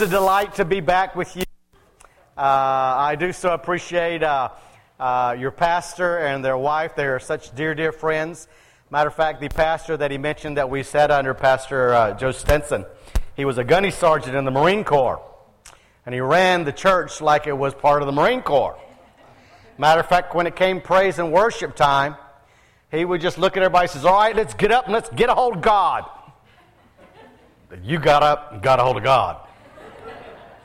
It's a delight to be back with you. I do so appreciate your pastor and their wife. They are such dear, dear friends. Matter of fact, the pastor that he mentioned that we sat under, Pastor Joe Stenson, he was a gunny sergeant in the Marine Corps, and he ran the church like it was part of the Marine Corps. Matter of fact, when it came praise and worship time, he would just look at everybody and says, all right, let's get up and let's get a hold of God. You got up and got a hold of God.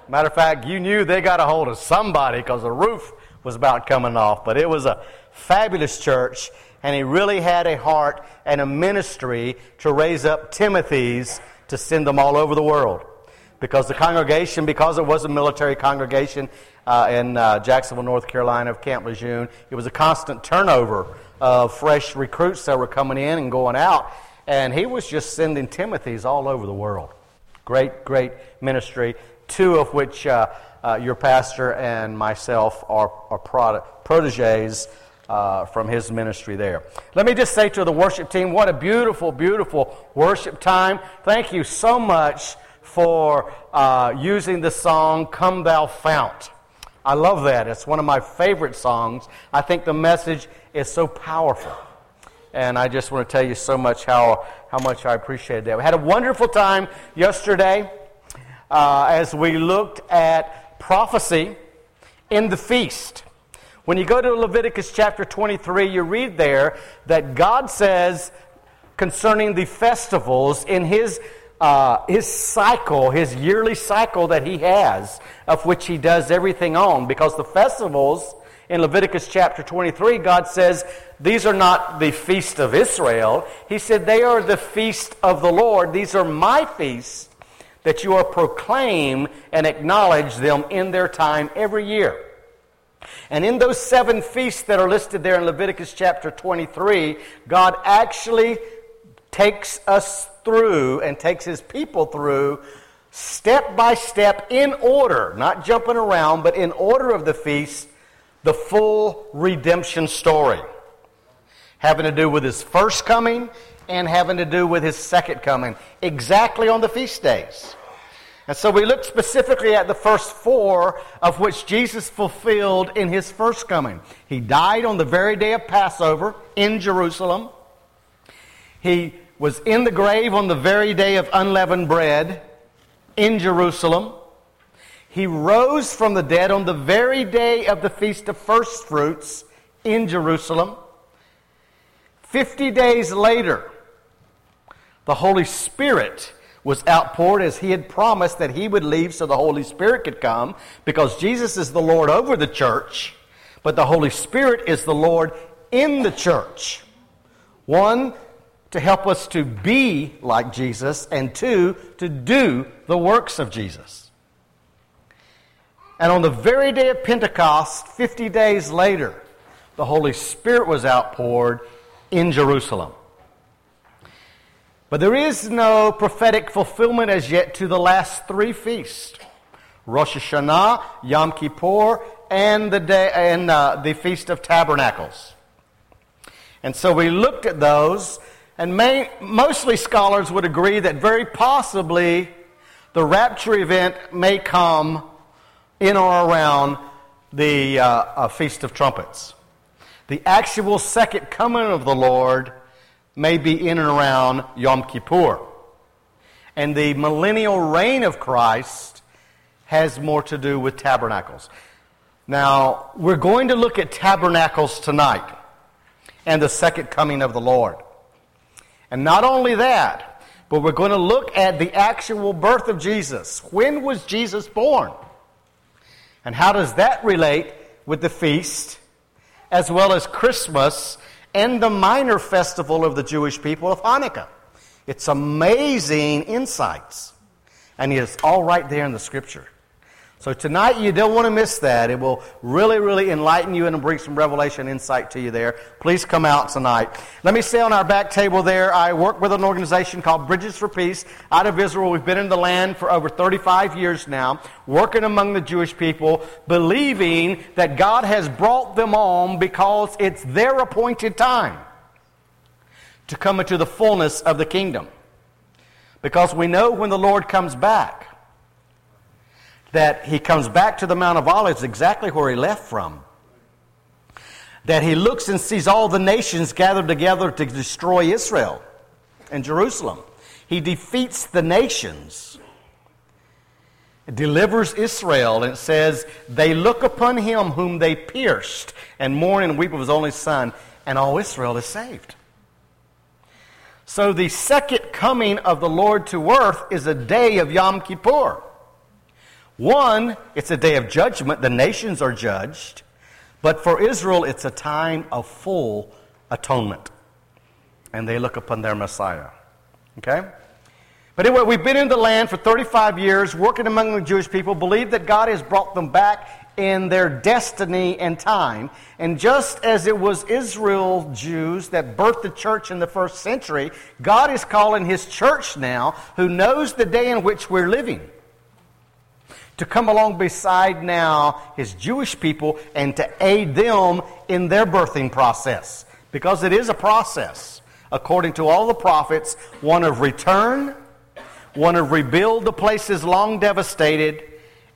Matter of fact, you knew they got a hold of somebody because the roof was about coming off. But it was a fabulous church, and he really had a heart and a ministry to raise up Timothys to send them all over the world. Because the congregation, because it was a military congregation in Jacksonville, North Carolina, of Camp Lejeune, it was a constant turnover of fresh recruits that were coming in and going out. And he was just sending Timothys all over the world. Great, great ministry. Two of which your pastor and myself are proteges from his ministry there. Let me just say to the worship team, what a beautiful, beautiful worship time. Thank you so much for using the song, Come Thou Fount. I love that. It's one of my favorite songs. I think the message is so powerful. And I just want to tell you so much how much I appreciated that. We had a wonderful time yesterday. As we looked at prophecy in the feast. When you go to Leviticus chapter 23, you read there that God says concerning the festivals in his cycle, his yearly cycle that he has, of which he does everything on. Because the festivals in Leviticus chapter 23, God says, these are not the feast of Israel. He said, they are the feast of the Lord. These are my feasts, that you are proclaim and acknowledge them in their time every year. And in those 7 feasts that are listed there in Leviticus chapter 23, God actually takes us through and takes His people through step by step in order, not jumping around, but in order of the feast, the full redemption story. Having to do with His first coming, and having to do with His second coming, exactly on the feast days. And so we look specifically at the first 4 of which Jesus fulfilled in His first coming. He died on the very day of Passover in Jerusalem. He was in the grave on the very day of unleavened bread in Jerusalem. He rose from the dead on the very day of the Feast of First Fruits in Jerusalem. 50 days later, the Holy Spirit was outpoured as He had promised that He would leave so the Holy Spirit could come, because Jesus is the Lord over the church, but the Holy Spirit is the Lord in the church. 1, to help us to be like Jesus, and 2, to do the works of Jesus. And on the very day of Pentecost, 50 days later, the Holy Spirit was outpoured in Jerusalem. But there is no prophetic fulfillment as yet to the last 3 feasts. Rosh Hashanah, Yom Kippur, and the Feast of Tabernacles. And so we looked at those, and mostly scholars would agree that very possibly the rapture event may come in or around the Feast of Trumpets. The actual second coming of the Lord may be in and around Yom Kippur. And the millennial reign of Christ has more to do with tabernacles. Now, we're going to look at tabernacles tonight and the second coming of the Lord. And not only that, but we're going to look at the actual birth of Jesus. When was Jesus born? And how does that relate with the feast, as well as Christmas and the minor festival of the Jewish people of Hanukkah? It's amazing insights. And it's all right there in the Scripture. So tonight you don't want to miss that. It will really, really enlighten you and bring some revelation insight to you there. Please come out tonight. Let me say on our back table there, I work with an organization called Bridges for Peace out of Israel. We've been in the land for over 35 years now, working among the Jewish people, believing that God has brought them on because it's their appointed time to come into the fullness of the kingdom. Because we know when the Lord comes back, that he comes back to the Mount of Olives exactly where he left from. That he looks and sees all the nations gathered together to destroy Israel and Jerusalem. He defeats the nations. Delivers Israel, and it says, they look upon him whom they pierced, and mourn and weep of his only son, and all Israel is saved. So the second coming of the Lord to earth is a day of Yom Kippur. One, it's a day of judgment, the nations are judged, but for Israel it's a time of full atonement. And they look upon their Messiah. Okay? But anyway, we've been in the land for 35 years, working among the Jewish people, believe that God has brought them back in their destiny and time. And just as it was Israel Jews that birthed the church in the first century, God is calling His church now, who knows the day in which we're living, to come along beside now His Jewish people and to aid them in their birthing process. Because it is a process, according to all the prophets, one of return, one of rebuild the places long devastated,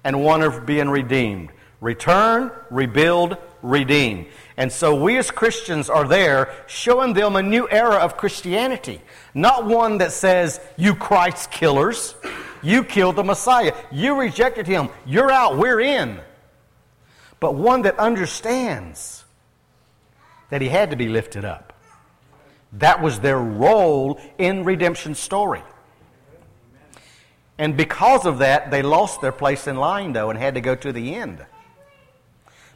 and one of being redeemed. Return, rebuild, redeem. And so we as Christians are there showing them a new era of Christianity. Not one that says, you Christ killers, you killed the Messiah, you rejected Him, you're out, we're in. But one that understands that He had to be lifted up. That was their role in redemption's story. And because of that, they lost their place in line, though, and had to go to the end.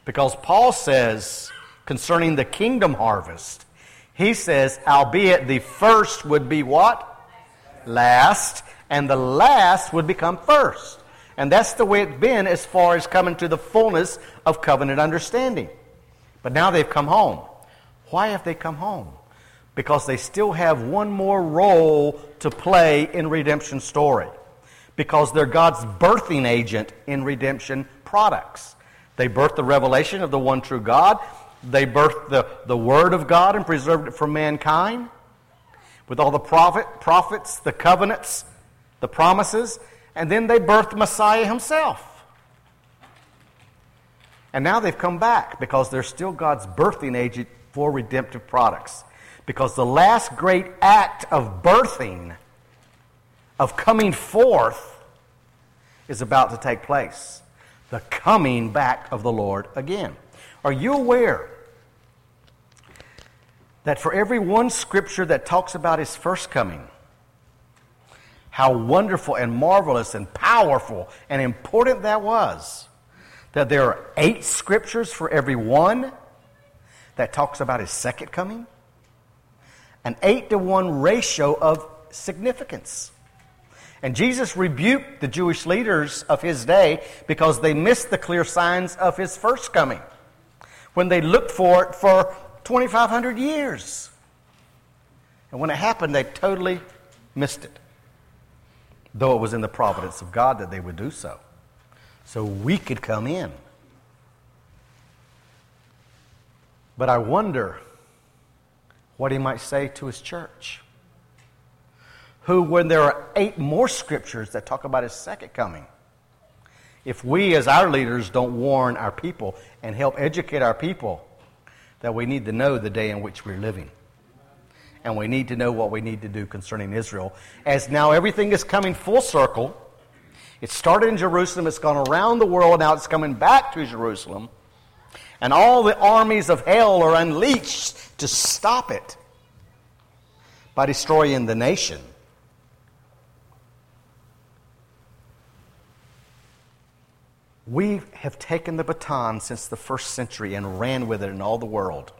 Because Paul says, concerning the kingdom harvest, he says, albeit the first would be what? Last. And the last would become first. And that's the way it's been as far as coming to the fullness of covenant understanding. But now they've come home. Why have they come home? Because they still have one more role to play in redemption's story. Because they're God's birthing agent in redemption products. They birthed the revelation of the one true God. They birthed the Word of God and preserved it for mankind. With all the prophets, the covenants, the promises. And then they birthed Messiah Himself. And now they've come back because they're still God's birthing agent for redemptive products. Because the last great act of birthing, of coming forth, is about to take place. The coming back of the Lord again. Are you aware that for every one scripture that talks about His first coming, how wonderful and marvelous and powerful and important that was, that there are 8 scriptures for every one that talks about His second coming? An 8-to-1 ratio of significance. And Jesus rebuked the Jewish leaders of His day because they missed the clear signs of His first coming when they looked for it for 2,500 years. And when it happened, they totally missed it, though it was in the providence of God that they would do so, so we could come in. But I wonder what He might say to His church, who, when there are 8 more scriptures that talk about His second coming, if we as our leaders don't warn our people and help educate our people that we need to know the day in which we're living, and we need to know what we need to do concerning Israel, as now everything is coming full circle. It started in Jerusalem, it's gone around the world, now it's coming back to Jerusalem, and all the armies of hell are unleashed to stop it by destroying the nation. We have taken the baton since the first century and ran with it in all the world.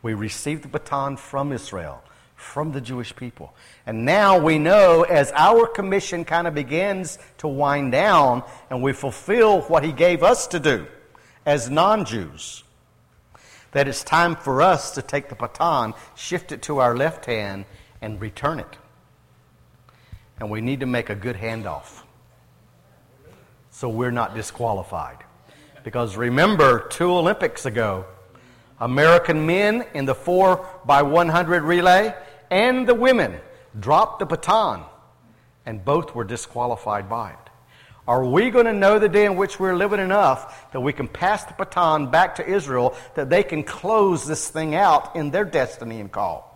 We received the baton from Israel, from the Jewish people. And now we know, as our commission kind of begins to wind down and we fulfill what He gave us to do as non-Jews, that it's time for us to take the baton, shift it to our left hand, and return it. And we need to make a good handoff, so we're not disqualified. Because remember, 2 Olympics ago, American men in the 4x100 relay and the women dropped the baton, and both were disqualified by it. Are we going to know the day in which we're living enough that we can pass the baton back to Israel, that they can close this thing out in their destiny and call?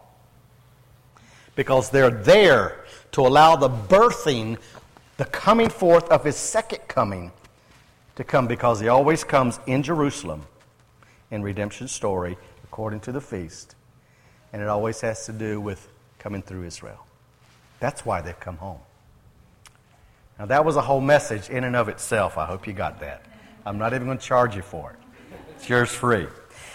Because they're there to allow the birthing, the coming forth of His second coming to come, because He always comes in Jerusalem in redemption's story according to the feast. And it always has to do with coming through Israel. That's why they've come home. Now that was a whole message in and of itself. I hope you got that. I'm not even going to charge you for it. It's yours free.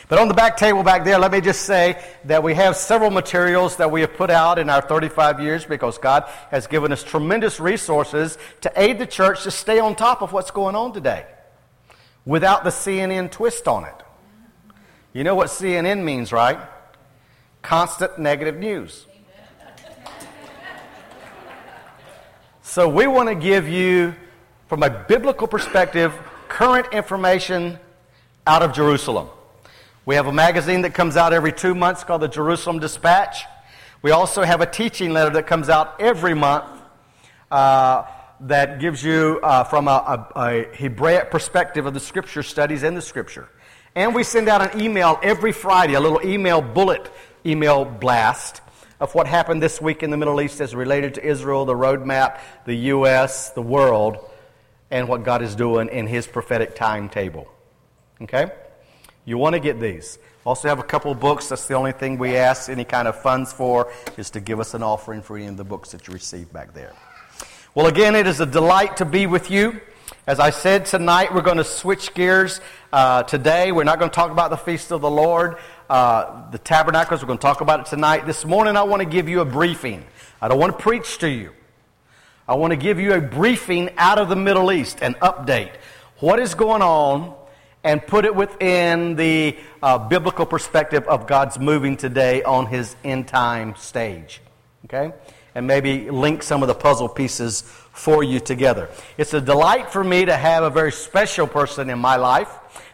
But on the back table back there, let me just say that we have several materials that we have put out in our 35 years because God has given us tremendous resources to aid the church to stay on top of what's going on today without the CNN twist on it. You know what CNN means, right? Constant negative news. So we want to give you, from a biblical perspective, current information out of Jerusalem. We have a magazine that comes out every 2 months called the Jerusalem Dispatch. We also have a teaching letter that comes out every month that gives you from a Hebraic perspective of the Scripture studies in the Scripture. And we send out an email every Friday, a little email bullet email blast of what happened this week in the Middle East as related to Israel, the roadmap, the U.S., the world, and what God is doing in His prophetic timetable. Okay? You want to get these. Also have a couple of books. That's the only thing we ask any kind of funds for, is to give us an offering for any of the books that you receive back there. Well, again, it is a delight to be with you. As I said, tonight we're going to switch gears. Today we're not going to talk about the Feast of the Lord, the Tabernacles. We're going to talk about it tonight. This morning I want to give you a briefing. I don't want to preach to you. I want to give you a briefing out of the Middle East, an update. What is going on? And put it within the biblical perspective of God's moving today on His end-time stage. Okay? And maybe link some of the puzzle pieces for you together. It's a delight for me to have a very special person in my life,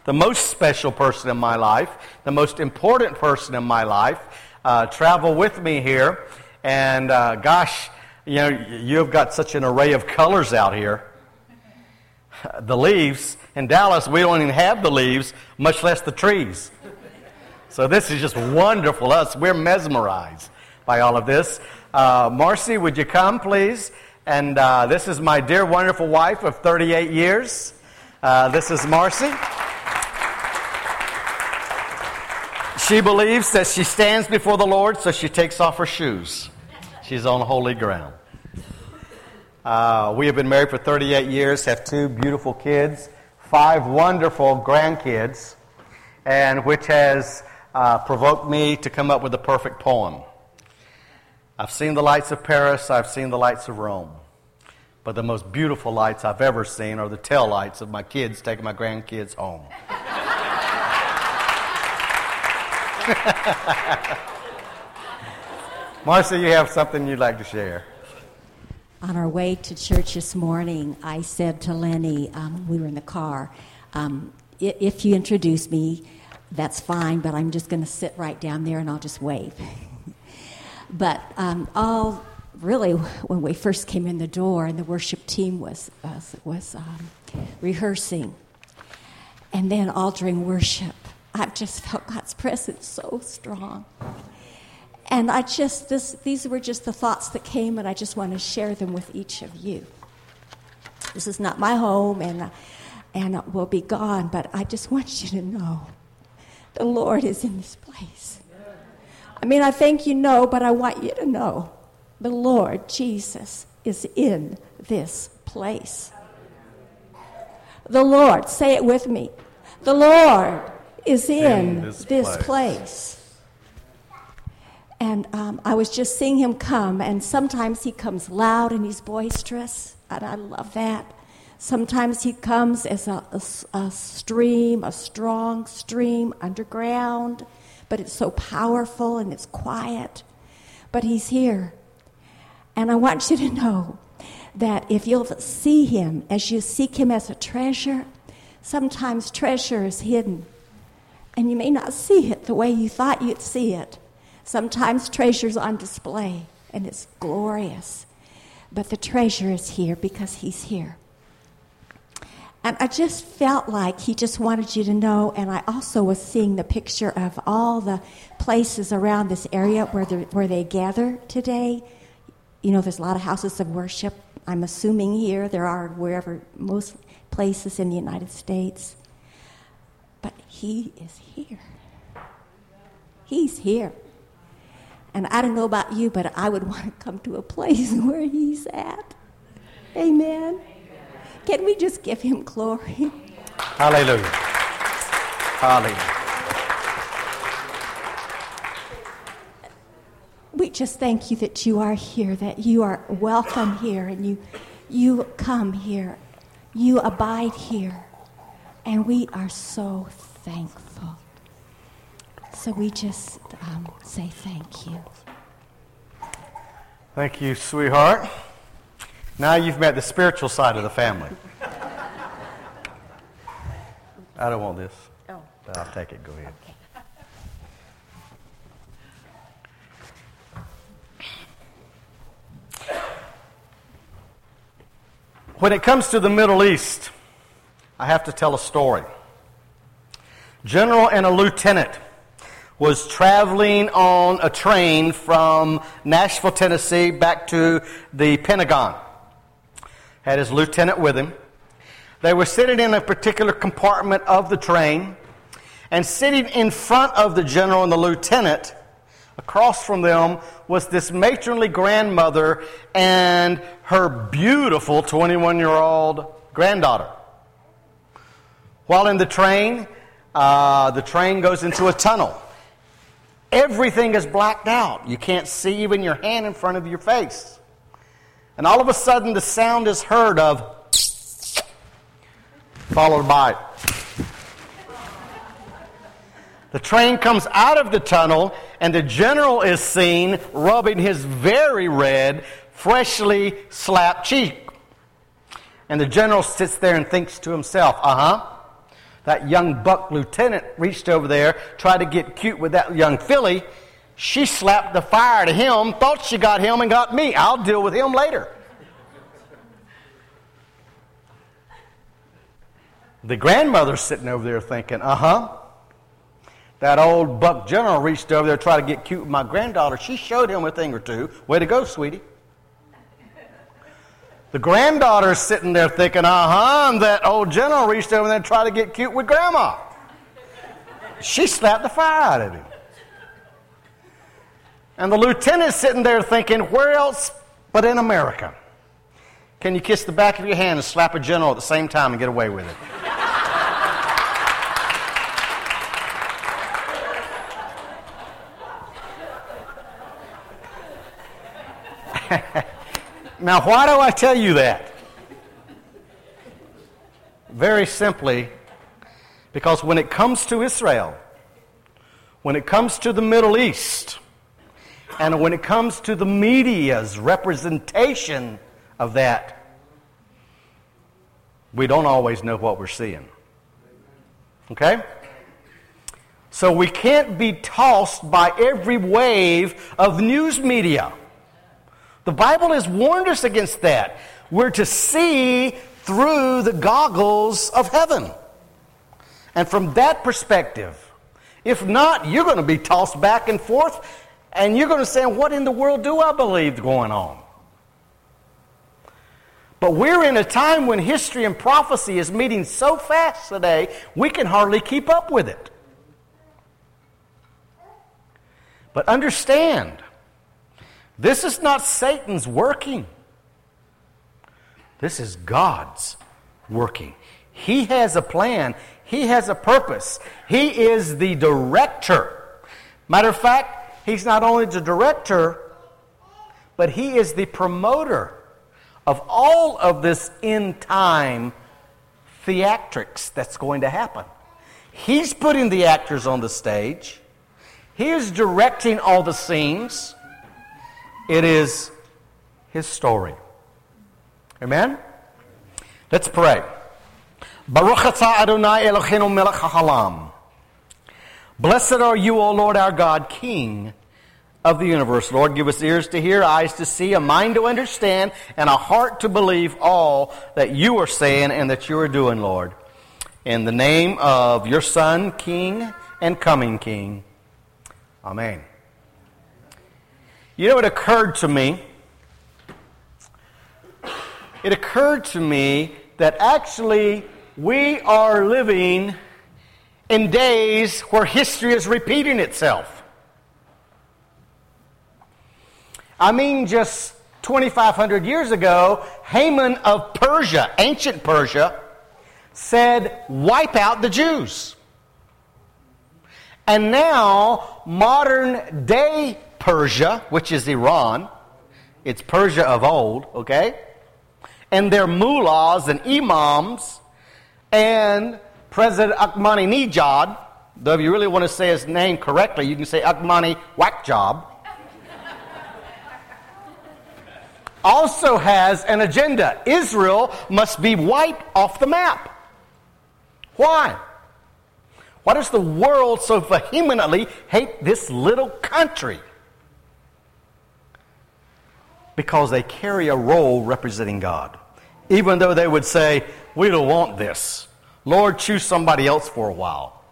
the most special person in my life, the most important person in my life, travel with me here. And gosh, you know, you've got such an array of colors out here. The leaves. In Dallas, we don't even have the leaves, much less the trees. So this is just wonderful. We're mesmerized by all of this. Marcy, would you come, please? And this is my dear, wonderful wife of 38 years. This is Marcy. She believes that she stands before the Lord, so she takes off her shoes. She's on holy ground. We have been married for 38 years, have two beautiful kids, 5 wonderful grandkids, and which has provoked me to come up with the perfect poem. I've seen the lights of Paris, I've seen the lights of Rome, but the most beautiful lights I've ever seen are the tail lights of my kids taking my grandkids home. Marcia, you have something you'd like to share? On our way to church this morning, I said to Lenny, we were in the car, if you introduce me, that's fine, but I'm just going to sit right down there and I'll just wave. But when we first came in the door and the worship team was rehearsing, and then all during worship, I've just felt God's presence so strong. And these were just the thoughts that came, and I just want to share them with each of you. This is not my home, and we'll be gone, but I just want you to know the Lord is in this place. I mean, I think you know, but I want you to know the Lord Jesus is in this place. The Lord, say it with me. The Lord is in this place. And I was just seeing Him come, and sometimes He comes loud and He's boisterous, and I love that. Sometimes He comes as a stream, a strong stream underground, but it's so powerful and it's quiet. But He's here. And I want you to know that if you'll see Him as you seek Him as a treasure, sometimes treasure is hidden, and you may not see it the way you thought you'd see it. Sometimes treasure's on display, and it's glorious. But the treasure is here because He's here. And I just felt like he just wanted you to know, and I also was seeing the picture of all the places around this area where they gather today. You know, there's a lot of houses of worship, I'm assuming here. There are wherever, most places in the United States. But he is here. He's here. And I don't know about you, but I would want to come to a place where he's at. Amen. Can we just give him glory? Hallelujah. Hallelujah. We just thank you that you are here, that you are welcome here, and you come here, you abide here, and we are so thankful. So we just say thank you. Thank you, sweetheart. Now you've met the spiritual side of the family. I don't want this. Oh. But I'll take it. Go ahead. Okay. When it comes to the Middle East, I have to tell a story. General and a lieutenant was traveling on a train from Nashville, Tennessee, back to the Pentagon. Had his lieutenant with him. They were sitting in a particular compartment of the train, and sitting in front of the general and the lieutenant, across from them, was this matronly grandmother and her beautiful 21-year-old granddaughter. While in the train goes into a tunnel. Everything is blacked out. You can't see even your hand in front of your face. And all of a sudden, the sound is heard of, followed by. The train comes out of the tunnel, and the general is seen rubbing his very red, freshly slapped cheek. And the general sits there and thinks to himself, that young buck lieutenant reached over there, tried to get cute with that young filly. She slapped the fire to him, thought she got him and got me. I'll deal with him later. The grandmother's sitting over there thinking, that old buck general reached over there, tried to get cute with my granddaughter. She showed him a thing or two. Way to go, sweetie. The granddaughter's sitting there thinking, that old general reached over there and tried to get cute with grandma. She slapped the fire out of him. And the lieutenant's sitting there thinking, where else but in America can you kiss the back of your hand and slap a general at the same time and get away with it? Now, why do I tell you that? Very simply, because when it comes to Israel, when it comes to the Middle East, and when it comes to the media's representation of that, we don't always know what we're seeing. Okay? So we can't be tossed by every wave of news media. The Bible has warned us against that. We're to see through the goggles of heaven. And from that perspective, if not, you're going to be tossed back and forth. And you're going to say, what in the world do I believe is going on? But we're in a time when history and prophecy is meeting so fast today, we can hardly keep up with it. But understand, this is not Satan's working. This is God's working. He has a plan. He has a purpose. He is the director. Matter of fact, he's not only the director, but he is the promoter of all of this end-time theatrics that's going to happen. He's putting the actors on the stage. He is directing all the scenes. It is his story. Amen? Let's pray. Baruch atah Adonai Eloheinu melech haolam. Blessed are you, O Lord our God, King of the universe. Lord, give us ears to hear, eyes to see, a mind to understand, and a heart to believe all that you are saying and that you are doing, Lord. In the name of your Son, King, and coming King. Amen. You know, it occurred to me that actually we are living in days where history is repeating itself. I mean, just 2,500 years ago, Haman of Persia, ancient Persia, said, wipe out the Jews. And now, modern day Persia, which is Iran, it's Persia of old, okay? And their mullahs and imams and President Ahmadinejad, though if you really want to say his name correctly, you can say Ahmadi Whackjob, also has an agenda. Israel must be wiped off the map. Why? Why does the world so vehemently hate this little country? Because they carry a role representing God. Even though they would say, we don't want this. Lord, choose somebody else for a while.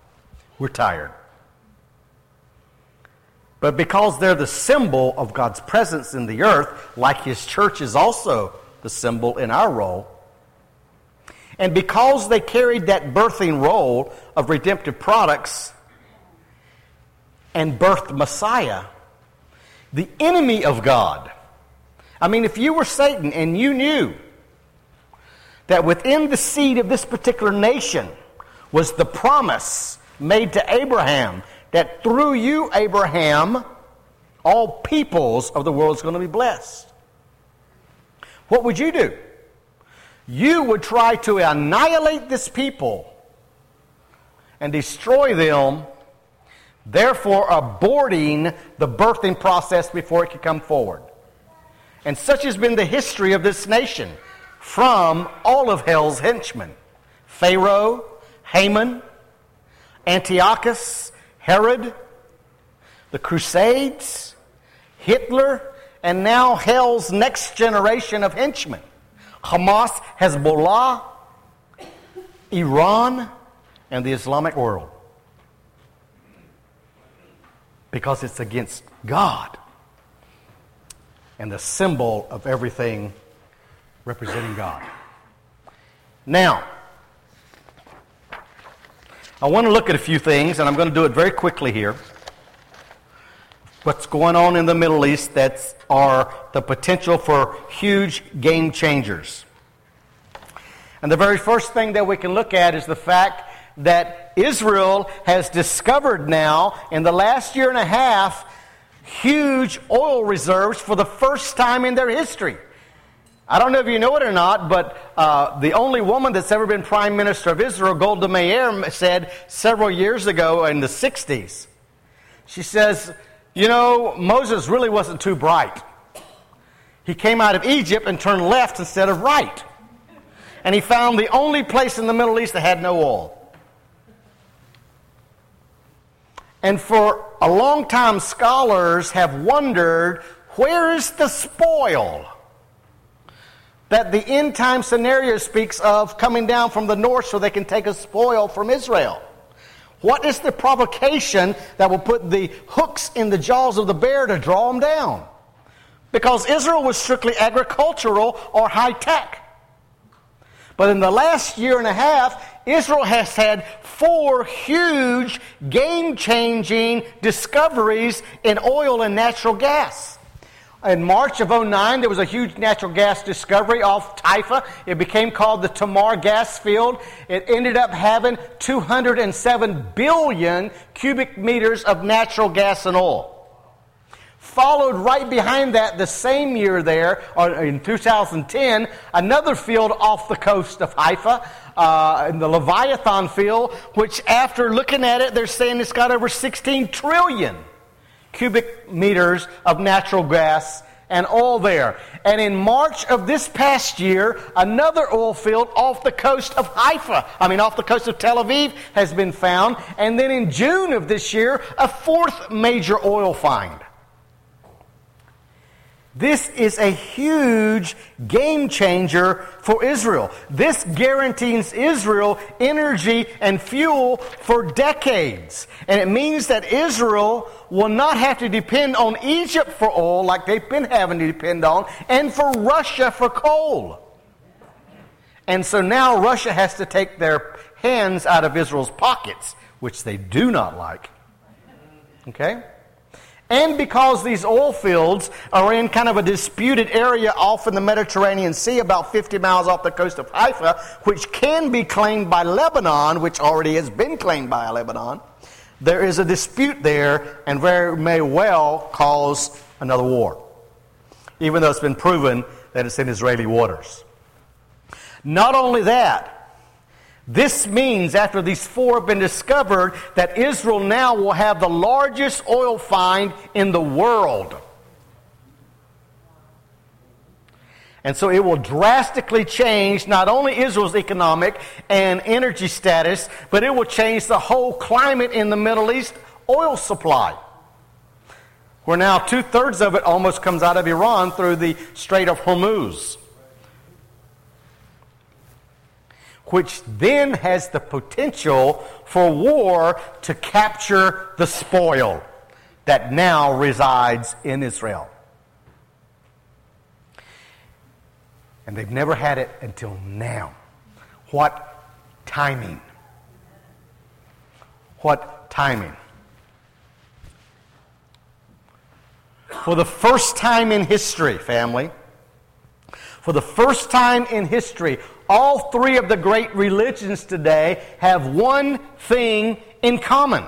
We're tired. But because they're the symbol of God's presence in the earth, like His church is also the symbol in our role, and because they carried that birthing role of redemptive products and birthed Messiah, the enemy of God. I mean, if you were Satan and you knew that within the seed of this particular nation was the promise made to Abraham, that through you, Abraham, all peoples of the world is going to be blessed. What would you do? You would try to annihilate this people and destroy them, therefore aborting the birthing process before it could come forward. And such has been the history of this nation from all of hell's henchmen. Pharaoh, Haman, Antiochus, Herod, the Crusades, Hitler, and now hell's next generation of henchmen. Hamas, Hezbollah, Iran, and the Islamic world. Because it's against God and the symbol of everything representing God. Now, I want to look at a few things, and I'm going to do it very quickly here. What's going on in the Middle East that are the potential for huge game changers. And the very first thing that we can look at is the fact that Israel has discovered now, in the last year and a half, huge oil reserves for the first time in their history. I don't know if you know it or not, but the only woman that's ever been Prime Minister of Israel, Golda Meir, said several years ago in the 60s, she says, you know, Moses really wasn't too bright. He came out of Egypt and turned left instead of right. And he found the only place in the Middle East that had no oil. And for a long time, scholars have wondered, where is the spoil that the end-time scenario speaks of coming down from the north so they can take a spoil from Israel? What is the provocation that will put the hooks in the jaws of the bear to draw them down? Because Israel was strictly agricultural or high-tech. But in the last year and a half, Israel has had 4 huge game-changing discoveries in oil and natural gas. In March of 2009, there was a huge natural gas discovery off Haifa. It became called the Tamar gas field. It ended up having 207 billion cubic meters of natural gas and oil. Followed right behind that the same year there, or in 2010, another field off the coast of Haifa, in the Leviathan field, which after looking at it, they're saying it's got over 16 trillion cubic meters of natural gas and oil there. And in March of this past year, another oil field off the coast of off the coast of Tel Aviv has been found. And then in June of this year, a 4th major oil find. This is a huge game changer for Israel. This guarantees Israel energy and fuel for decades. And it means that Israel will not have to depend on Egypt for oil like they've been having to depend on, and for Russia for coal. And so now Russia has to take their hands out of Israel's pockets, which they do not like. Okay? And because these oil fields are in kind of a disputed area off in the Mediterranean Sea, about 50 miles off the coast of Haifa, which can be claimed by Lebanon, which already has been claimed by Lebanon, there is a dispute there and very may well cause another war, even though it's been proven that it's in Israeli waters. Not only that, this means, after these four have been discovered, that Israel now will have the largest oil find in the world. And so it will drastically change not only Israel's economic and energy status, but it will change the whole climate in the Middle East oil supply, where now 2/3 of it almost comes out of Iran through the Strait of Hormuz, which then has the potential for war to capture the spoil that now resides in Israel. And they've never had it until now. What timing? What timing? For the first time in history, family, for the first time in history, all three of the great religions today have one thing in common.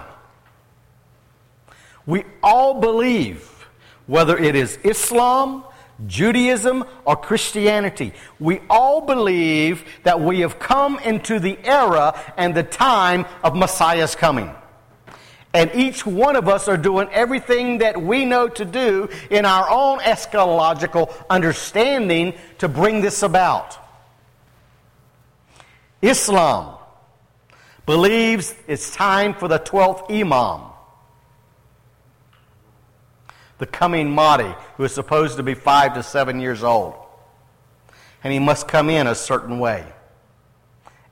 We all believe, whether it is Islam, Judaism, or Christianity, we all believe that we have come into the era and the time of Messiah's coming. And each one of us are doing everything that we know to do in our own eschatological understanding to bring this about. Islam believes it's time for the 12th Imam, the coming Mahdi, who is supposed to be 5 to 7 years old. And he must come in a certain way.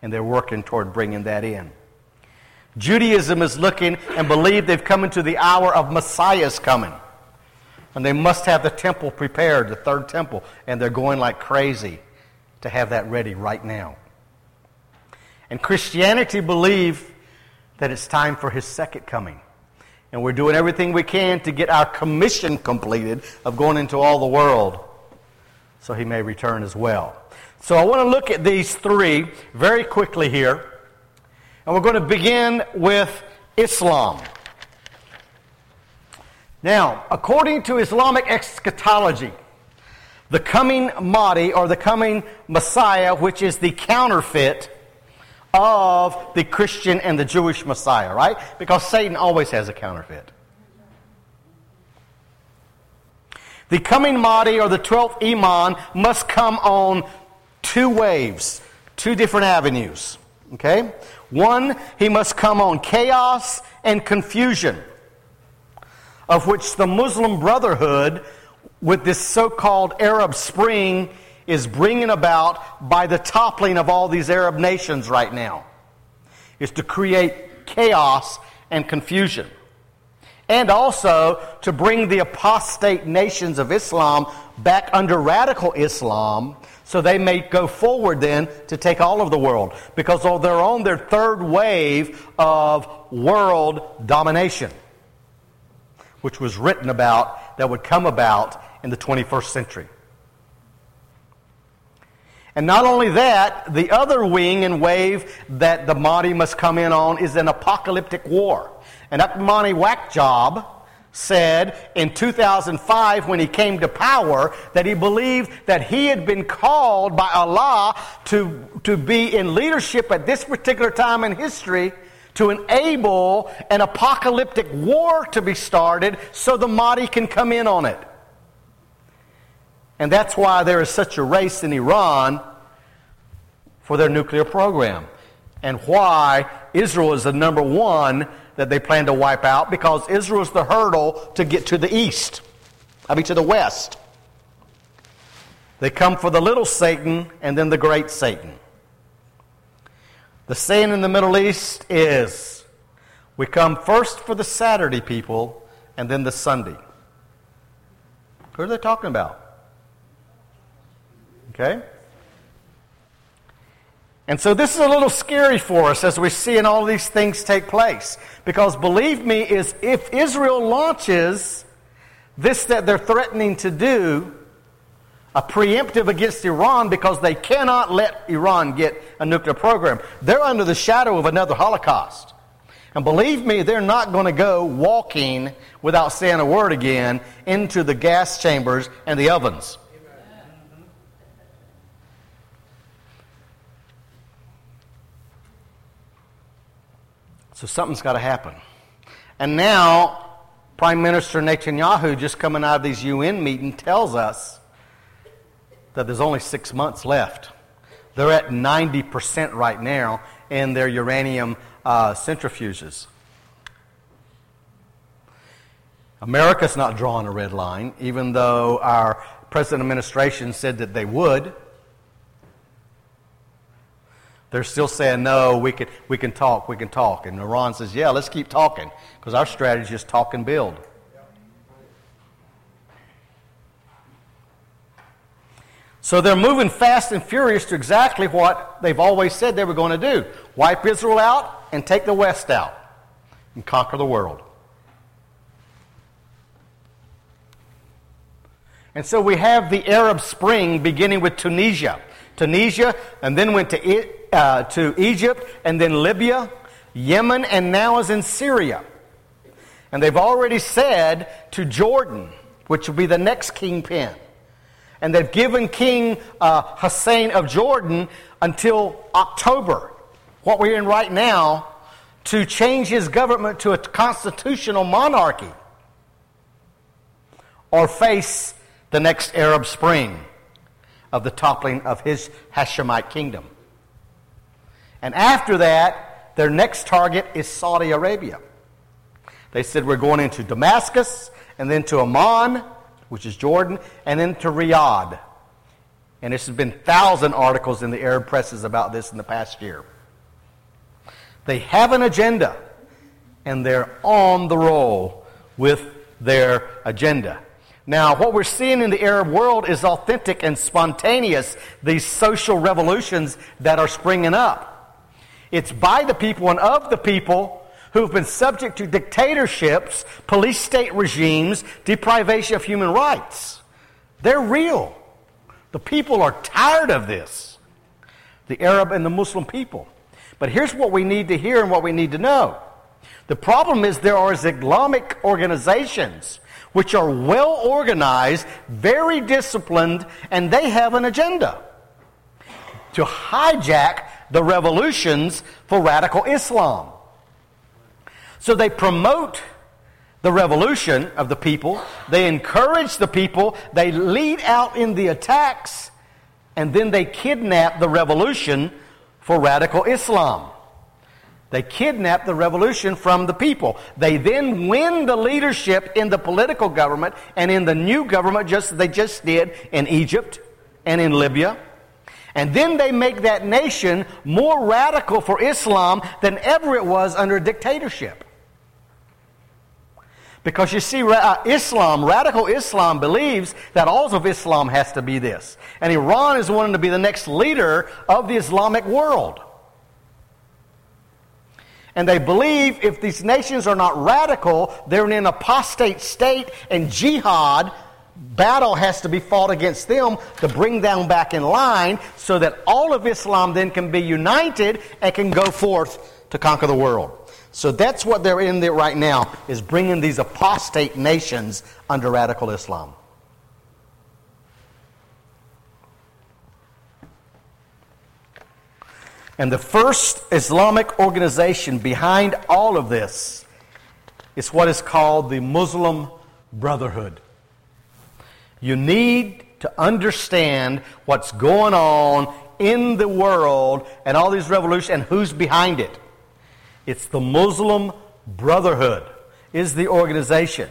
And they're working toward bringing that in. Judaism is looking and believe they've come into the hour of Messiah's coming. And they must have the temple prepared, the third temple. And they're going like crazy to have that ready right now. And Christianity believes that it's time for his second coming. And we're doing everything we can to get our commission completed of going into all the world so he may return as well. So I want to look at these three very quickly here. And we're going to begin with Islam. Now, according to Islamic eschatology, the coming Mahdi, or the coming Messiah, which is the counterfeit of the Christian and the Jewish Messiah, right? Because Satan always has a counterfeit. The coming Mahdi, or the 12th Imam, must come on two waves, two different avenues, okay? One, he must come on chaos and confusion, of which the Muslim Brotherhood, with this so-called Arab Spring, is bringing about by the toppling of all these Arab nations right now, is to create chaos and confusion. And also to bring the apostate nations of Islam back under radical Islam so they may go forward then to take all of the world, because they're on their third wave of world domination, which was written about that would come about in the 21st century. And not only that, the other wing and wave that the Mahdi must come in on is an apocalyptic war. And Ahmadinejad Whackjob said in 2005 when he came to power that he believed that he had been called by Allah to be in leadership at this particular time in history to enable an apocalyptic war to be started so the Mahdi can come in on it. And that's why there is such a race in Iran for their nuclear program, and why Israel is the number one that they plan to wipe out, because Israel is the hurdle to get to the west. They come for the little Satan and then the great Satan. The saying in the Middle East is, we come first for the Saturday people and then the Sunday. Who are they talking about? Okay? And so this is a little scary for us as we're seeing all these things take place. Because believe me, is if Israel launches this that they're threatening to do, a preemptive against Iran, because they cannot let Iran get a nuclear program. They're under the shadow of another Holocaust. And believe me, they're not going to go walking, without saying a word again, into the gas chambers and the ovens. So something's got to happen. And now, Prime Minister Netanyahu, just coming out of these UN meeting, tells us that there's only 6 months left. They're at 90% right now in their uranium centrifuges. America's not drawing a red line, even though our present administration said that they would. They're still saying, no, we can talk. And Iran says, yeah, let's keep talking, because our strategy is talk and build. So they're moving fast and furious to exactly what they've always said they were going to do. Wipe Israel out and take the West out and conquer the world. And so we have the Arab Spring beginning with Tunisia, and then went to Egypt, and then Libya, Yemen, and now is in Syria. And they've already said to Jordan, which will be the next kingpin. And they've given King Hussein of Jordan until October, what we're in right now, to change his government to a constitutional monarchy or face the next Arab Spring of the toppling of his Hashemite kingdom. And after that, their next target is Saudi Arabia. They said we're going into Damascus and then to Amman, which is Jordan, and into Riyadh. And there's been 1,000 articles in the Arab presses about this in the past year. They have an agenda, and they're on the roll with their agenda. Now, what we're seeing in the Arab world is authentic and spontaneous, these social revolutions that are springing up. It's by the people and of the people who've been subject to dictatorships, police state regimes, deprivation of human rights. They're real. The people are tired of this, the Arab and the Muslim people. But here's what we need to hear and what we need to know. The problem is there are Islamic organizations which are well organized, very disciplined, and they have an agenda to hijack the revolutions for radical Islam. So they promote the revolution of the people, they encourage the people, they lead out in the attacks, and then they kidnap the revolution for radical Islam. They kidnap the revolution from the people. They then win the leadership in the political government and in the new government, just as they just did in Egypt and in Libya. And then they make that nation more radical for Islam than ever it was under dictatorship. Because you see, Islam, radical Islam, believes that all of Islam has to be this. And Iran is wanting to be the next leader of the Islamic world. And they believe if these nations are not radical, they're in an apostate state, and jihad battle has to be fought against them to bring them back in line so that all of Islam then can be united and can go forth to conquer the world. So that's what they're in there right now, is bringing these apostate nations under radical Islam. And the first Islamic organization behind all of this is what is called the Muslim Brotherhood. You need to understand what's going on in the world and all these revolutions and who's behind it. It's the Muslim Brotherhood is the organization.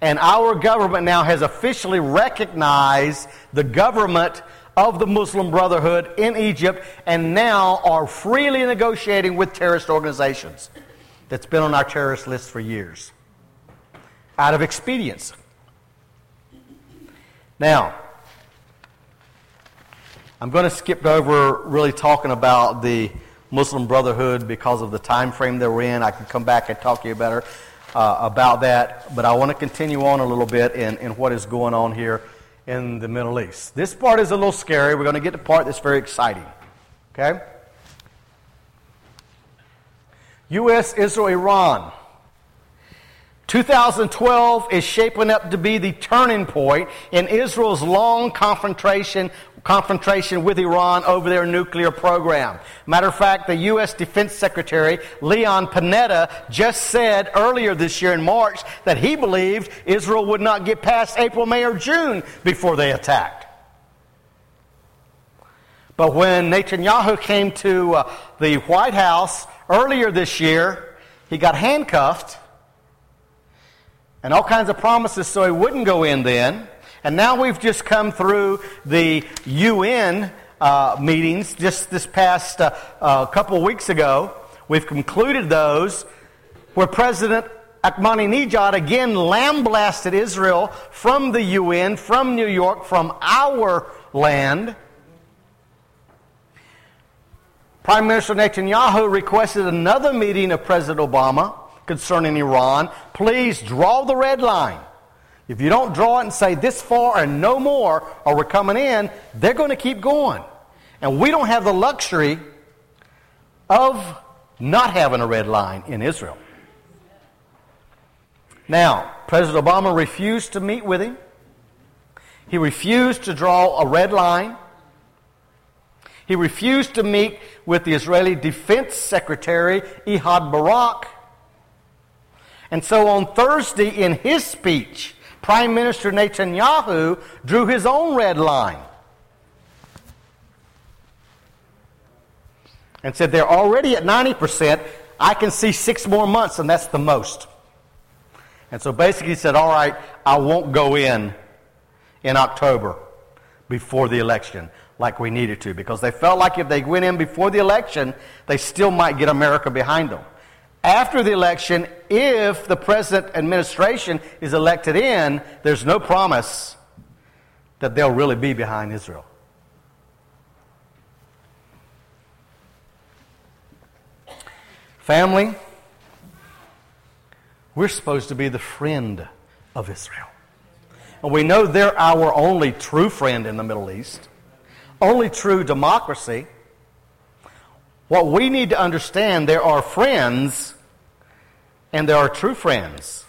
And our government now has officially recognized the government of the Muslim Brotherhood in Egypt and now are freely negotiating with terrorist organizations. That's been on our terrorist list for years. Out of expediency. Now, I'm going to skip over really talking about the Muslim Brotherhood because of the time frame that we're in. I can come back and talk to you better about that, but I want to continue on a little bit in what is going on here in the Middle East. This part is a little scary. We're going to get to the part that's very exciting. Okay? U.S., Israel, Iran. 2012 is shaping up to be the turning point in Israel's long confrontation with Iran over their nuclear program. Matter of fact, the U.S. Defense Secretary Leon Panetta just said earlier this year in March that he believed Israel would not get past April, May, or June before they attacked. But when Netanyahu came to the White House earlier this year, he got handcuffed and all kinds of promises so he wouldn't go in then. And now we've just come through the UN meetings just this past couple of weeks ago. We've concluded those where President Ahmadinejad again lambasted Israel from the UN, from New York, from our land. Prime Minister Netanyahu requested another meeting of President Obama concerning Iran. Please draw the red line. If you don't draw it and say this far and no more, or we're coming in, they're going to keep going. And we don't have the luxury of not having a red line in Israel. Now, President Obama refused to meet with him. He refused to draw a red line. He refused to meet with the Israeli Defense Secretary, Ehud Barak. And so on Thursday in his speech, Prime Minister Netanyahu drew his own red line and said they're already at 90%. I can see 6 more months, and that's the most. And so basically he said, all right, I won't go in October before the election like we needed to, because they felt like if they went in before the election, they still might get America behind them. After the election, if the present administration is elected in, there's no promise that they'll really be behind Israel. Family, we're supposed to be the friend of Israel. And we know they're our only true friend in the Middle East, only true democracy. What we need to understand, there are friends and there are true friends.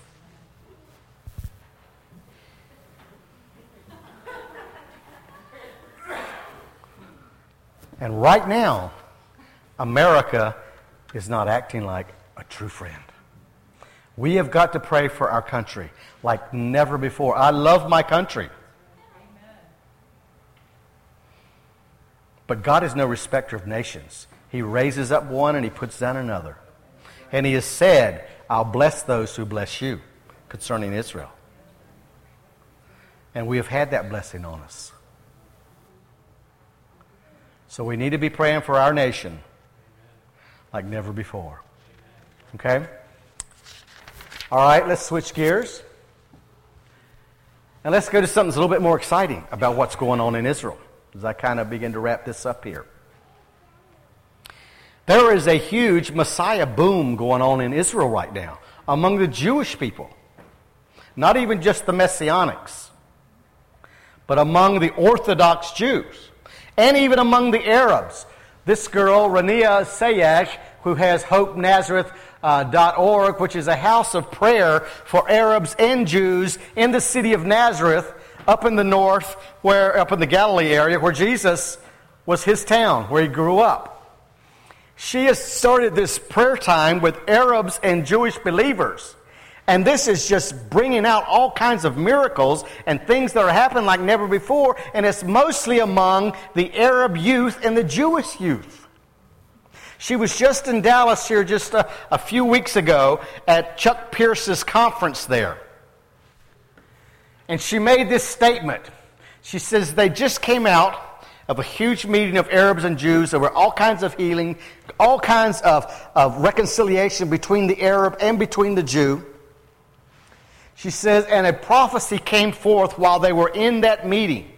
And right now, America is not acting like a true friend. We have got to pray for our country like never before. I love my country. But God is no respecter of nations. He raises up one and he puts down another. And he has said, I'll bless those who bless you, concerning Israel. And we have had that blessing on us. So we need to be praying for our nation like never before. Okay? All right, let's switch gears. And let's go to something that's a little bit more exciting about what's going on in Israel as I kind of begin to wrap this up here. There is a huge Messiah boom going on in Israel right now among the Jewish people. Not even just the Messianics, but among the Orthodox Jews and even among the Arabs. This girl, Rania Sayash, who has HopeNazareth.org, which is a house of prayer for Arabs and Jews in the city of Nazareth up in the north, where up in the Galilee area where Jesus was his town, where he grew up. She has started this prayer time with Arabs and Jewish believers. And this is just bringing out all kinds of miracles and things that are happening like never before. And it's mostly among the Arab youth and the Jewish youth. She was just in Dallas here just a few weeks ago at Chuck Pierce's conference there. And she made this statement. She says, they just came out of a huge meeting of Arabs and Jews. There were all kinds of healing, all kinds of reconciliation between the Arab and between the Jew. She says, and a prophecy came forth while they were in that meeting.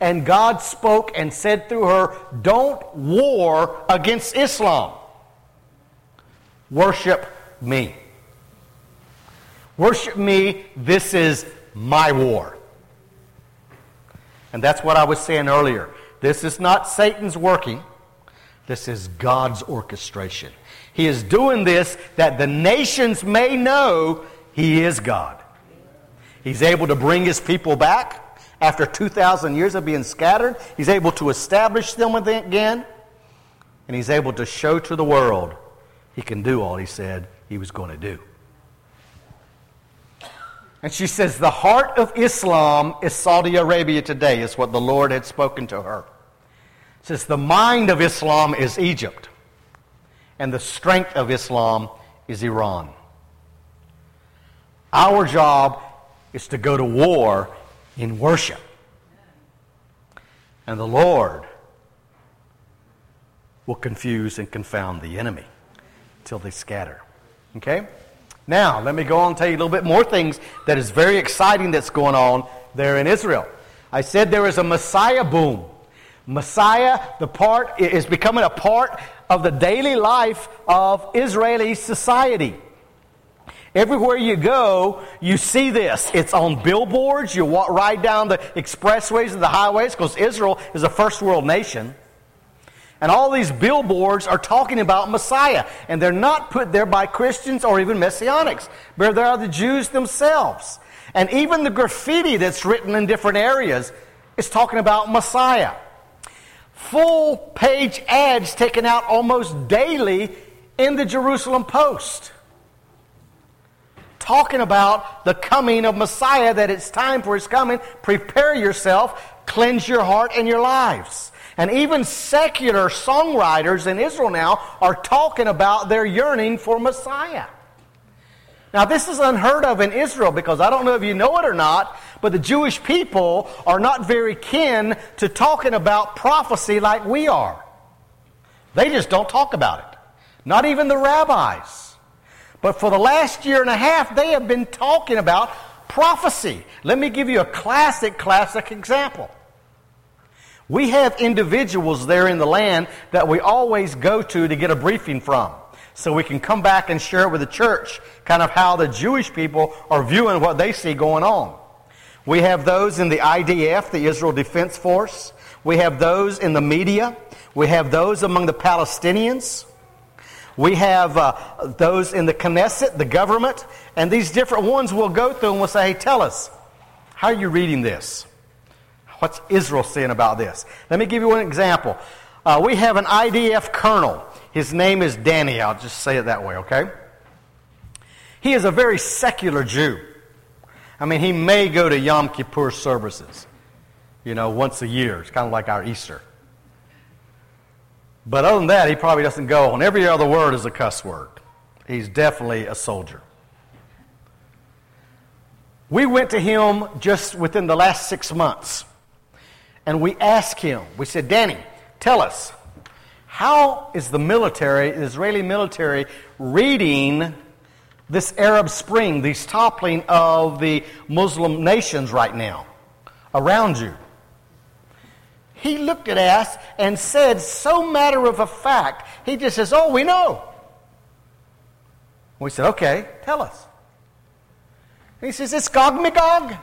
And God spoke and said through her, don't war against Islam. Worship me. Worship me, this is my war. And that's what I was saying earlier. This is not Satan's working. This is God's orchestration. He is doing this that the nations may know He is God. He's able to bring His people back after 2,000 years of being scattered. He's able to establish them again. And He's able to show to the world He can do all He said He was going to do. And she says, the heart of Islam is Saudi Arabia today, is what the Lord had spoken to her. It says, the mind of Islam is Egypt, and the strength of Islam is Iran. Our job is to go to war in worship. And the Lord will confuse and confound the enemy till they scatter. Okay? Now, let me go on and tell you a little bit more things that is very exciting that's going on there in Israel. I said there is a Messiah boom. Messiah, the part, is becoming a part of the daily life of Israeli society. Everywhere you go, you see this. It's on billboards. You walk right down the expressways and the highways because Israel is a first world nation. And all these billboards are talking about Messiah. And they're not put there by Christians or even Messianics. But they are the Jews themselves. And even the graffiti that's written in different areas is talking about Messiah. Full page ads taken out almost daily in the Jerusalem Post. Talking about the coming of Messiah, that it's time for His coming. Prepare yourself, cleanse your heart and your lives. And even secular songwriters in Israel now are talking about their yearning for Messiah. Now this is unheard of in Israel because I don't know if you know it or not, but the Jewish people are not very keen to talking about prophecy like we are. They just don't talk about it. Not even the rabbis. But for the last year and a half, they have been talking about prophecy. Let me give you a classic example. We have individuals there in the land that we always go to get a briefing from. So we can come back and share it with the church, kind of how the Jewish people are viewing what they see going on. We have those in the IDF, the Israel Defense Force. We have those in the media. We have those among the Palestinians. We have those in the Knesset, the government. And these different ones will go through and will say, hey, tell us, how are you reading this? What's Israel saying about this? Let me give you one example. We have an IDF colonel. His name is Danny. I'll just say it that way, okay? He is a very secular Jew. I mean, he may go to Yom Kippur services, once a year. It's kind of like our Easter. But other than that, he probably doesn't go. And every other word is a cuss word. He's definitely a soldier. We went to him just within the last 6 months. And we asked him, we said, Danny, tell us, how is the Israeli military reading this Arab Spring, these toppling of the Muslim nations right now around you? He looked at us and said, so matter of a fact, he just says, oh, we know. We said, okay, tell us. And he says, it's Gog and Magog.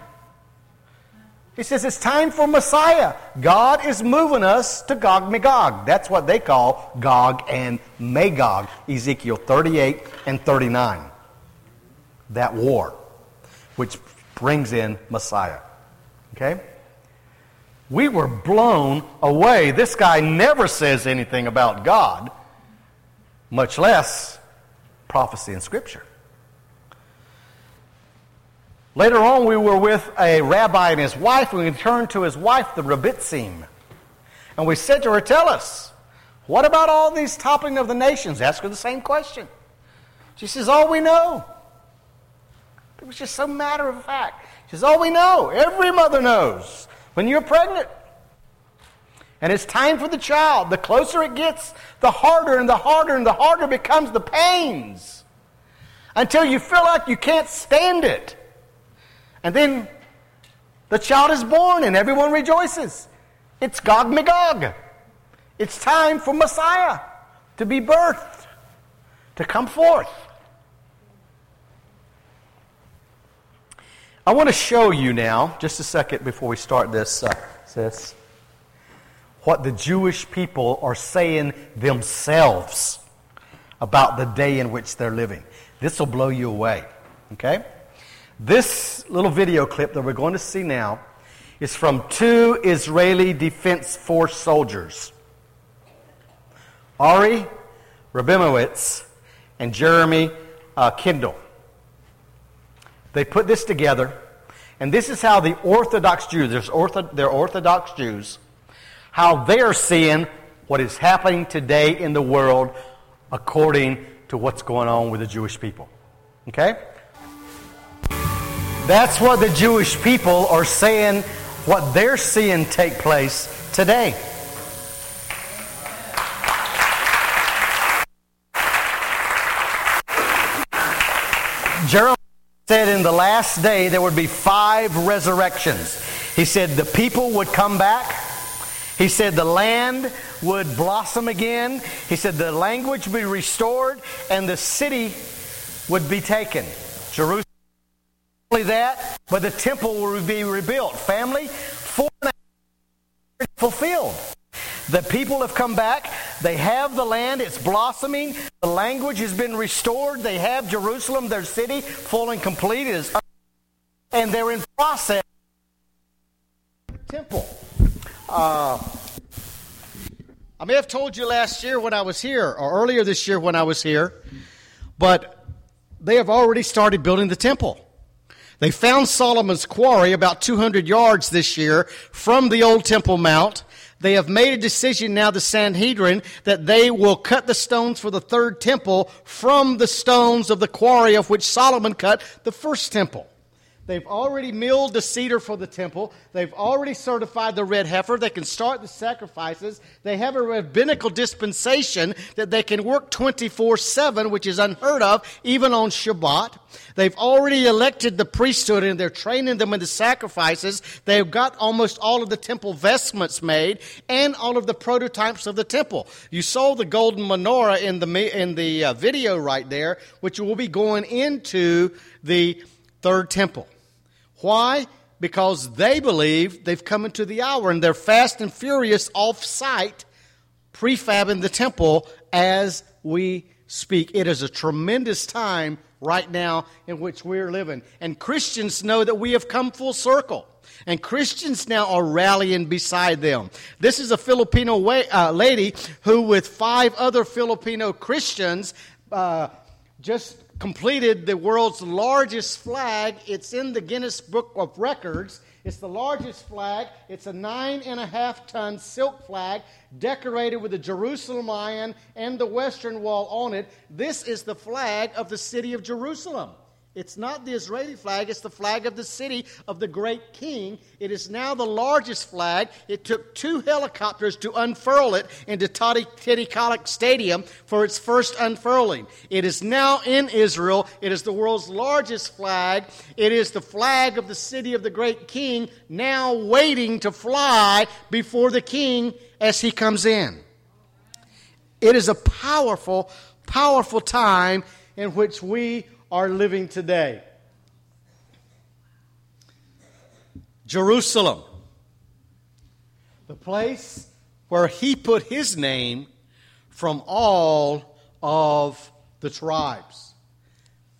He says, it's time for Messiah. God is moving us to Gog Magog. That's what they call Gog and Magog. Ezekiel 38 and 39. That war, which brings in Messiah. Okay? We were blown away. This guy never says anything about God, much less prophecy in Scripture. Later on, we were with a rabbi and his wife, and we turned to his wife, the Rabbitzim. And we said to her, tell us, what about all these toppling of the nations? Ask her the same question. She says, all we know. It was just so matter of fact. This is all we know. Every mother knows. When you're pregnant and it's time for the child, the closer it gets, the harder and the harder and the harder becomes the pains until you feel like you can't stand it. And then the child is born and everyone rejoices. It's Gog and Magog. It's time for Messiah to be birthed, to come forth. I want to show you now, just a second before we start this, what the Jewish people are saying themselves about the day in which they're living. This will blow you away, okay? This little video clip that we're going to see now is from 2 Israeli Defense Force soldiers, Ari Rabinowitz and Jeremy Kendall. They put this together, and this is how the Orthodox Jews, they're Orthodox Jews, how they are seeing what is happening today in the world according to what's going on with the Jewish people. Okay? That's what the Jewish people are saying, what they're seeing take place today. Jeremiah said in the last day there would be 5 resurrections. He said the people would come back. He said the land would blossom again. He said the language would be restored and the city would be taken. Jerusalem, not only that, but the temple would be rebuilt. Family, 4.5 years fulfilled. The people have come back. They have the land. It's blossoming. The language has been restored. They have Jerusalem, their city, full and complete. It is, and they're in process of the temple. I may have told you last year when I was here, or earlier this year when I was here, but they have already started building the temple. They found Solomon's quarry about 200 yards this year from the old Temple Mount. They have made a decision now, the Sanhedrin, that they will cut the stones for the third temple from the stones of the quarry of which Solomon cut the first temple. They've already milled the cedar for the temple. They've already certified the red heifer. They can start the sacrifices. They have a rabbinical dispensation that they can work 24/7, which is unheard of, even on Shabbat. They've already elected the priesthood, and they're training them in the sacrifices. They've got almost all of the temple vestments made and all of the prototypes of the temple. You saw the golden menorah in the video right there, which will be going into the third temple. Why? Because they believe they've come into the hour, and they're fast and furious off-site, prefabbing the temple as we speak. It is a tremendous time right now in which we're living. And Christians know that we have come full circle. And Christians now are rallying beside them. This is a Filipino lady who, with 5 other Filipino Christians, just completed the world's largest flag. It's in the Guinness Book of Records. It's the largest flag. It's a 9.5-ton silk flag decorated with the Jerusalem lion and the Western Wall on it. This is the flag of the city of Jerusalem. It's not the Israeli flag. It's the flag of the city of the great king. It is now the largest flag. It took 2 helicopters to unfurl it into Teddy Kollek Stadium for its first unfurling. It is now in Israel. It is the world's largest flag. It is the flag of the city of the great king, now waiting to fly before the king as he comes in. It is a powerful, powerful time in which we are living today. Jerusalem, the place where he put his name from all of the tribes.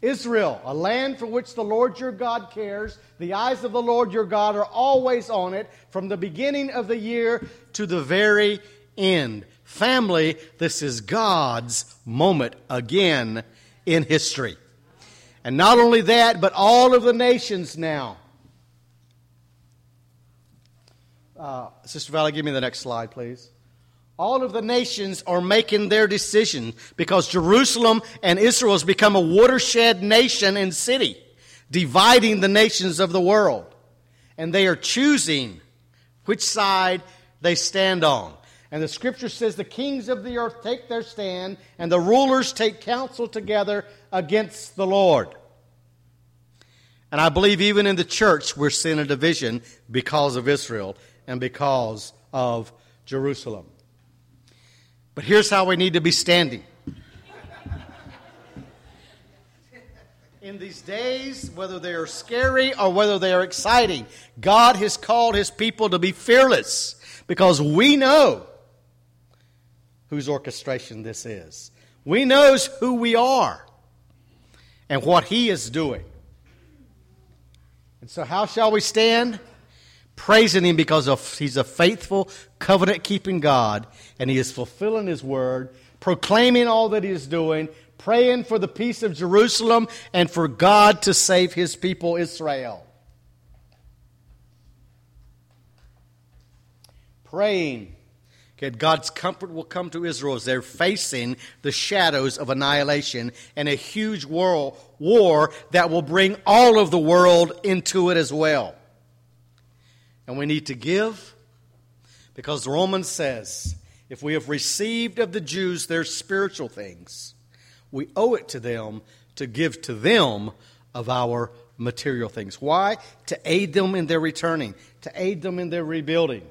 Israel, a land for which the Lord your God cares. The eyes of the Lord your God are always on it from the beginning of the year to the very end. Family, this is God's moment again in history. And not only that, but all of the nations now. Sister Valley, give me the next slide, please. All of the nations are making their decision because Jerusalem and Israel has become a watershed nation and city. dividing the nations of the world. And they are choosing which side they stand on. And the scripture says the kings of the earth take their stand, and the rulers take counsel together against the Lord. And I believe even in the church we're seeing a division because of Israel and because of Jerusalem. But here's how we need to be standing. In these days, whether they are scary or whether they are exciting, God has called His people to be fearless because we know whose orchestration this is. We know who we are and what He is doing. And so how shall we stand? Praising Him because He's a faithful, covenant-keeping God, and He is fulfilling His word, proclaiming all that He is doing, praying for the peace of Jerusalem and for God to save His people Israel. Praying that God's comfort will come to Israel as they're facing the shadows of annihilation and a huge world war that will bring all of the world into it as well. And we need to give because Romans says, if we have received of the Jews their spiritual things, we owe it to them to give to them of our material things. Why? To aid them in their returning, to aid them in their rebuilding,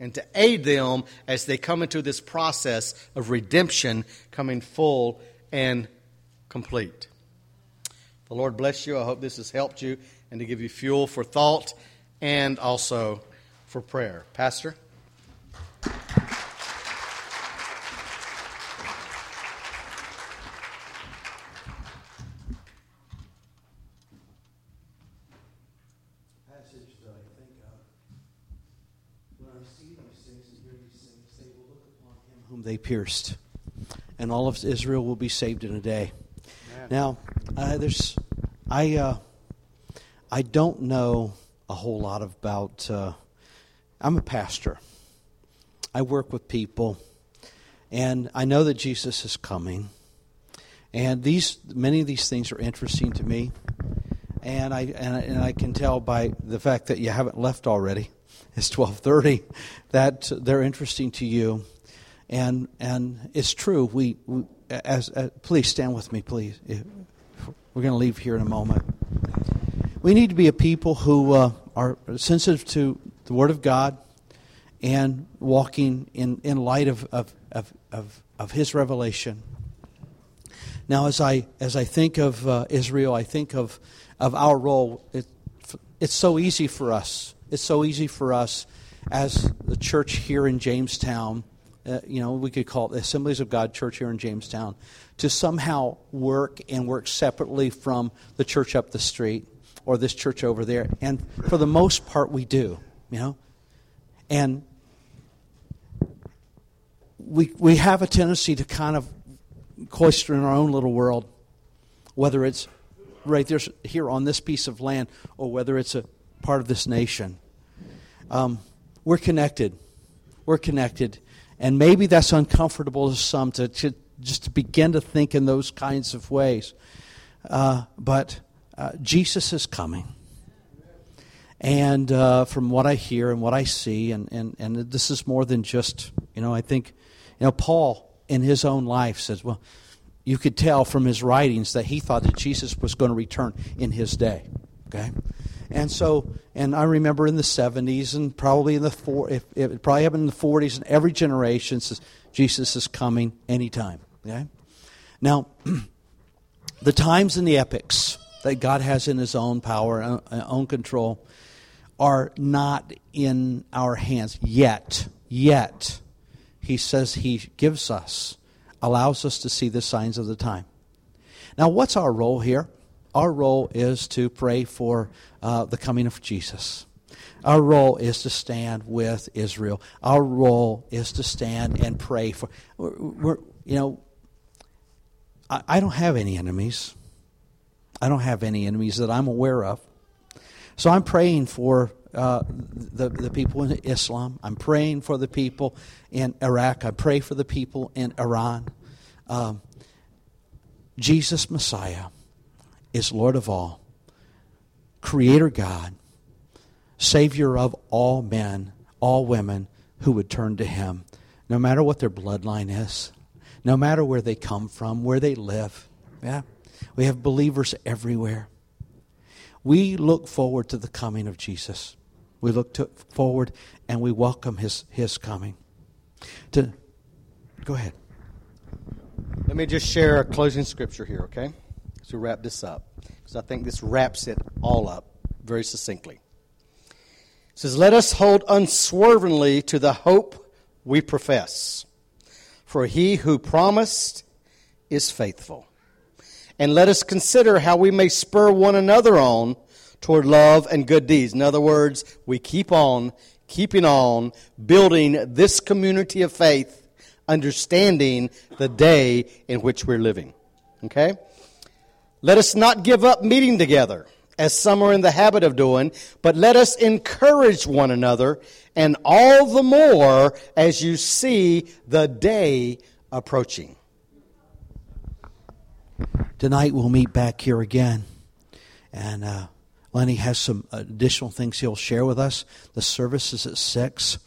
and to aid them as they come into this process of redemption coming full and complete. The Lord bless you. I hope this has helped you and to give you fuel for thought and also for prayer. Pastor? They pierced, and all of Israel will be saved in a day. Amen. Now, I don't know a whole lot about. I'm a pastor. I work with people, and I know that Jesus is coming. And many of these things are interesting to me, and I can tell by the fact that you haven't left already. It's 12:30 that they're interesting to you. And it's true. We please stand with me, please. We're going to leave here in a moment. We need to be a people who are sensitive to the Word of God and walking in light of His revelation. Now, as I think of Israel, I think of our role. It's so easy for us. It's so easy for us as the church here in Jamestown. We could call it the Assemblies of God Church here in Jamestown, to somehow work separately from the church up the street or this church over there. And for the most part, we do, And we have a tendency to kind of cloister in our own little world, whether it's right there here on this piece of land or whether it's a part of this nation. We're connected. We're connected. And maybe that's uncomfortable to some to just to begin to think in those kinds of ways. But Jesus is coming. And from what I hear and what I see, and this is more than just, I think, Paul in his own life says, well, you could tell from his writings that he thought that Jesus was going to return in his day. Okay? And so, and I remember in the 70s and probably it probably happened in the 40s, and every generation says, Jesus is coming anytime. Okay? Now, the times and the epochs that God has in His own power and own control are not in our hands yet. Yet, He says He gives us, allows us to see the signs of the time. Now, what's our role here? Our role is to pray for the coming of Jesus. Our role is to stand with Israel. Our role is to stand and pray for. I don't have any enemies. I don't have any enemies that I'm aware of. So I'm praying for the people in Islam. I'm praying for the people in Iraq. I pray for the people in Iran. Jesus Messiah is Lord of all. Creator God, Savior of all men, all women who would turn to Him, no matter what their bloodline is, no matter where they come from, where they live. Yeah, we have believers everywhere. We look forward to the coming of Jesus. We look forward and we welcome His coming. Go ahead. Let me just share a closing scripture here, okay? To wrap this up, because I think this wraps it all up very succinctly. It says, "Let us hold unswervingly to the hope we profess, for He who promised is faithful. And let us consider how we may spur one another on toward love and good deeds." In other words, we keep on, keeping on, building this community of faith, understanding the day in which we're living. Okay? "Let us not give up meeting together, as some are in the habit of doing, but let us encourage one another, and all the more as you see the day approaching." Tonight we'll meet back here again, and Lenny has some additional things he'll share with us. The service is at 6.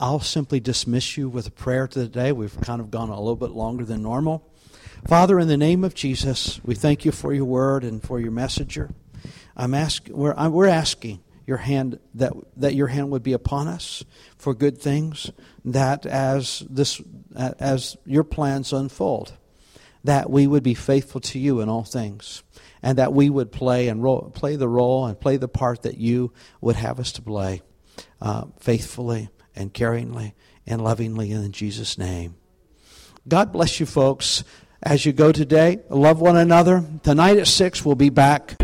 I'll simply dismiss you with a prayer today. We've kind of gone a little bit longer than normal. Father, in the name of Jesus, we thank you for your word and for your messenger. We're asking your hand, that your hand would be upon us for good things, that as your plans unfold, that we would be faithful to you in all things, and that we would play the part that you would have us to play, faithfully and caringly and lovingly, in Jesus' name. God bless you, folks. As you go today, love one another. Tonight at 6, we'll be back.